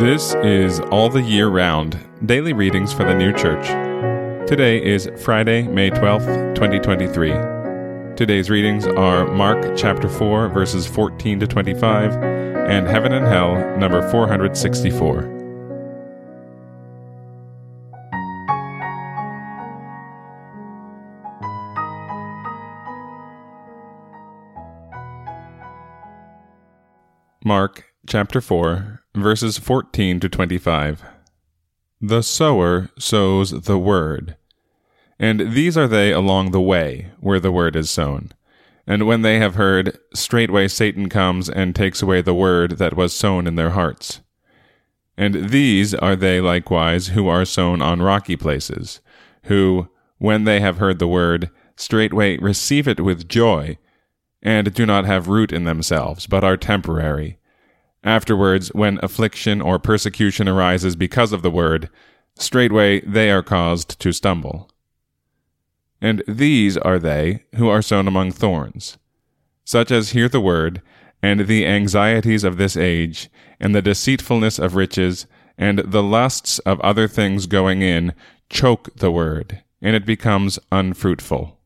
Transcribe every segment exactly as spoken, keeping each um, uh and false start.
This is All the Year Round, daily readings for the New Church. Today is Friday, May twelfth, twenty twenty-three. Today's readings are Mark chapter four, verses fourteen to twenty-five, and Heaven and Hell, number four sixty-four. Mark chapter four, verses fourteen to twenty-five. The sower sows the word. And these are they along the way, where the word is sown. And when they have heard, straightway Satan comes and takes away the word that was sown in their hearts. And these are they likewise who are sown on rocky places, who, when they have heard the word, straightway receive it with joy, and do not have root in themselves, but are temporary. Afterwards, when affliction or persecution arises because of the word, straightway they are caused to stumble. And these are they who are sown among thorns, such as hear the word, and the anxieties of this age, and the deceitfulness of riches, and the lusts of other things going in, choke the word, and it becomes unfruitful.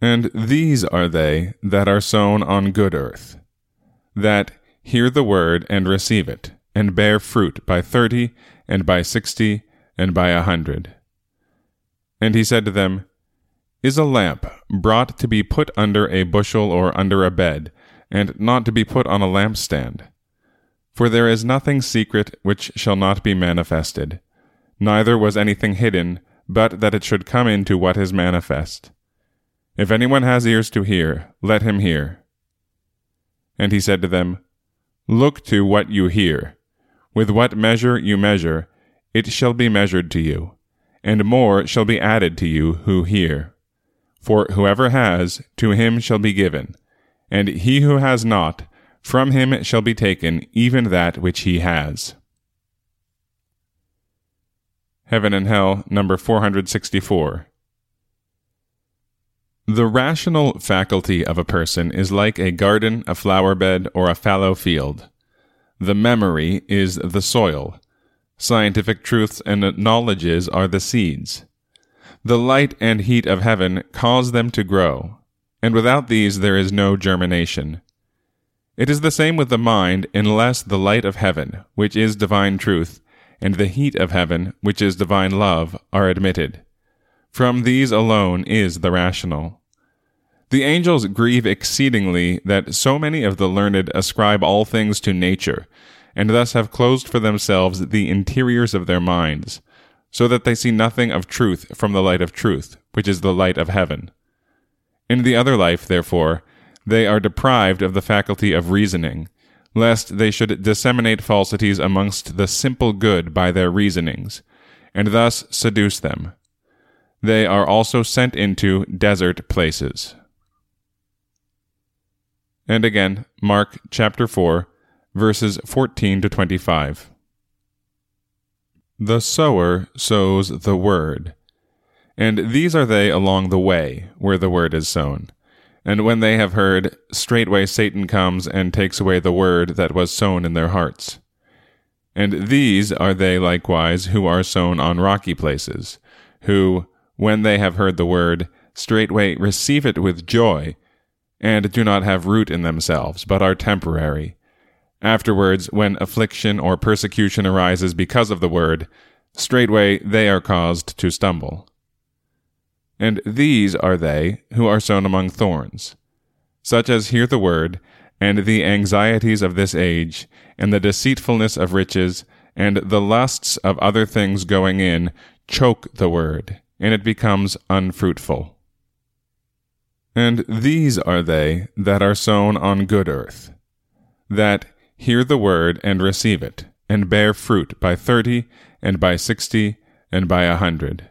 And these are they that are sown on good earth, that hear the word and receive it, and bear fruit by thirty, and by sixty, and by a hundred. And he said to them, Is a lamp brought to be put under a bushel or under a bed, and not to be put on a lampstand? For there is nothing secret which shall not be manifested, neither was anything hidden, but that it should come into what is manifest. If anyone has ears to hear, let him hear. And he said to them, Look to what you hear. With what measure you measure, it shall be measured to you, and more shall be added to you who hear. For whoever has, to him shall be given, and he who has not, from him shall be taken even that which he has. Heaven and Hell, number four sixty-four. The rational faculty of a person is like a garden, a flower bed, or a fallow field. The memory is the soil. Scientific truths and knowledges are the seeds. The light and heat of heaven cause them to grow, and without these there is no germination. It is the same with the mind unless the light of heaven, which is divine truth, and the heat of heaven, which is divine love, are admitted. From these alone is the rational. The angels grieve exceedingly that so many of the learned ascribe all things to nature, and thus have closed for themselves the interiors of their minds, so that they see nothing of truth from the light of truth, which is the light of heaven. In the other life, therefore, they are deprived of the faculty of reasoning, lest they should disseminate falsities amongst the simple good by their reasonings, and thus seduce them. They are also sent into desert places. And again, Mark chapter four, verses fourteen to twenty-five. The sower sows the word. And these are they along the way, where the word is sown. And when they have heard, straightway Satan comes and takes away the word that was sown in their hearts. And these are they likewise who are sown on rocky places, who, when they have heard the word, straightway receive it with joy, and do not have root in themselves, but are temporary. Afterwards, when affliction or persecution arises because of the word, straightway they are caused to stumble. And these are they who are sown among thorns, such as hear the word, and the anxieties of this age, and the deceitfulness of riches, and the lusts of other things going in, choke the word, and it becomes unfruitful. And these are they that are sown on good earth, that hear the word and receive it, and bear fruit by thirty, and by sixty, and by a hundred.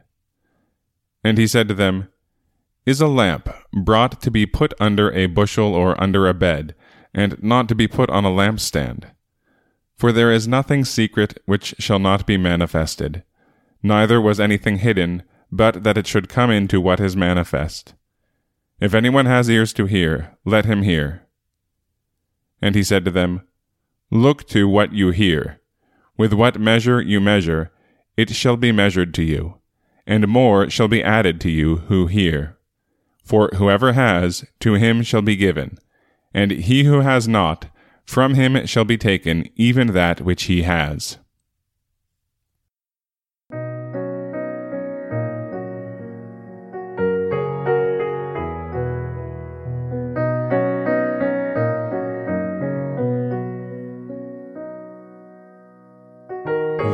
And he said to them, Is a lamp brought to be put under a bushel or under a bed, and not to be put on a lampstand? For there is nothing secret which shall not be manifested, neither was anything hidden, but that it should come into what is manifest. If anyone has ears to hear, let him hear. And he said to them, Look to what you hear. With what measure you measure, it shall be measured to you, and more shall be added to you who hear. For whoever has, to him shall be given, and he who has not, from him shall be taken even that which he has.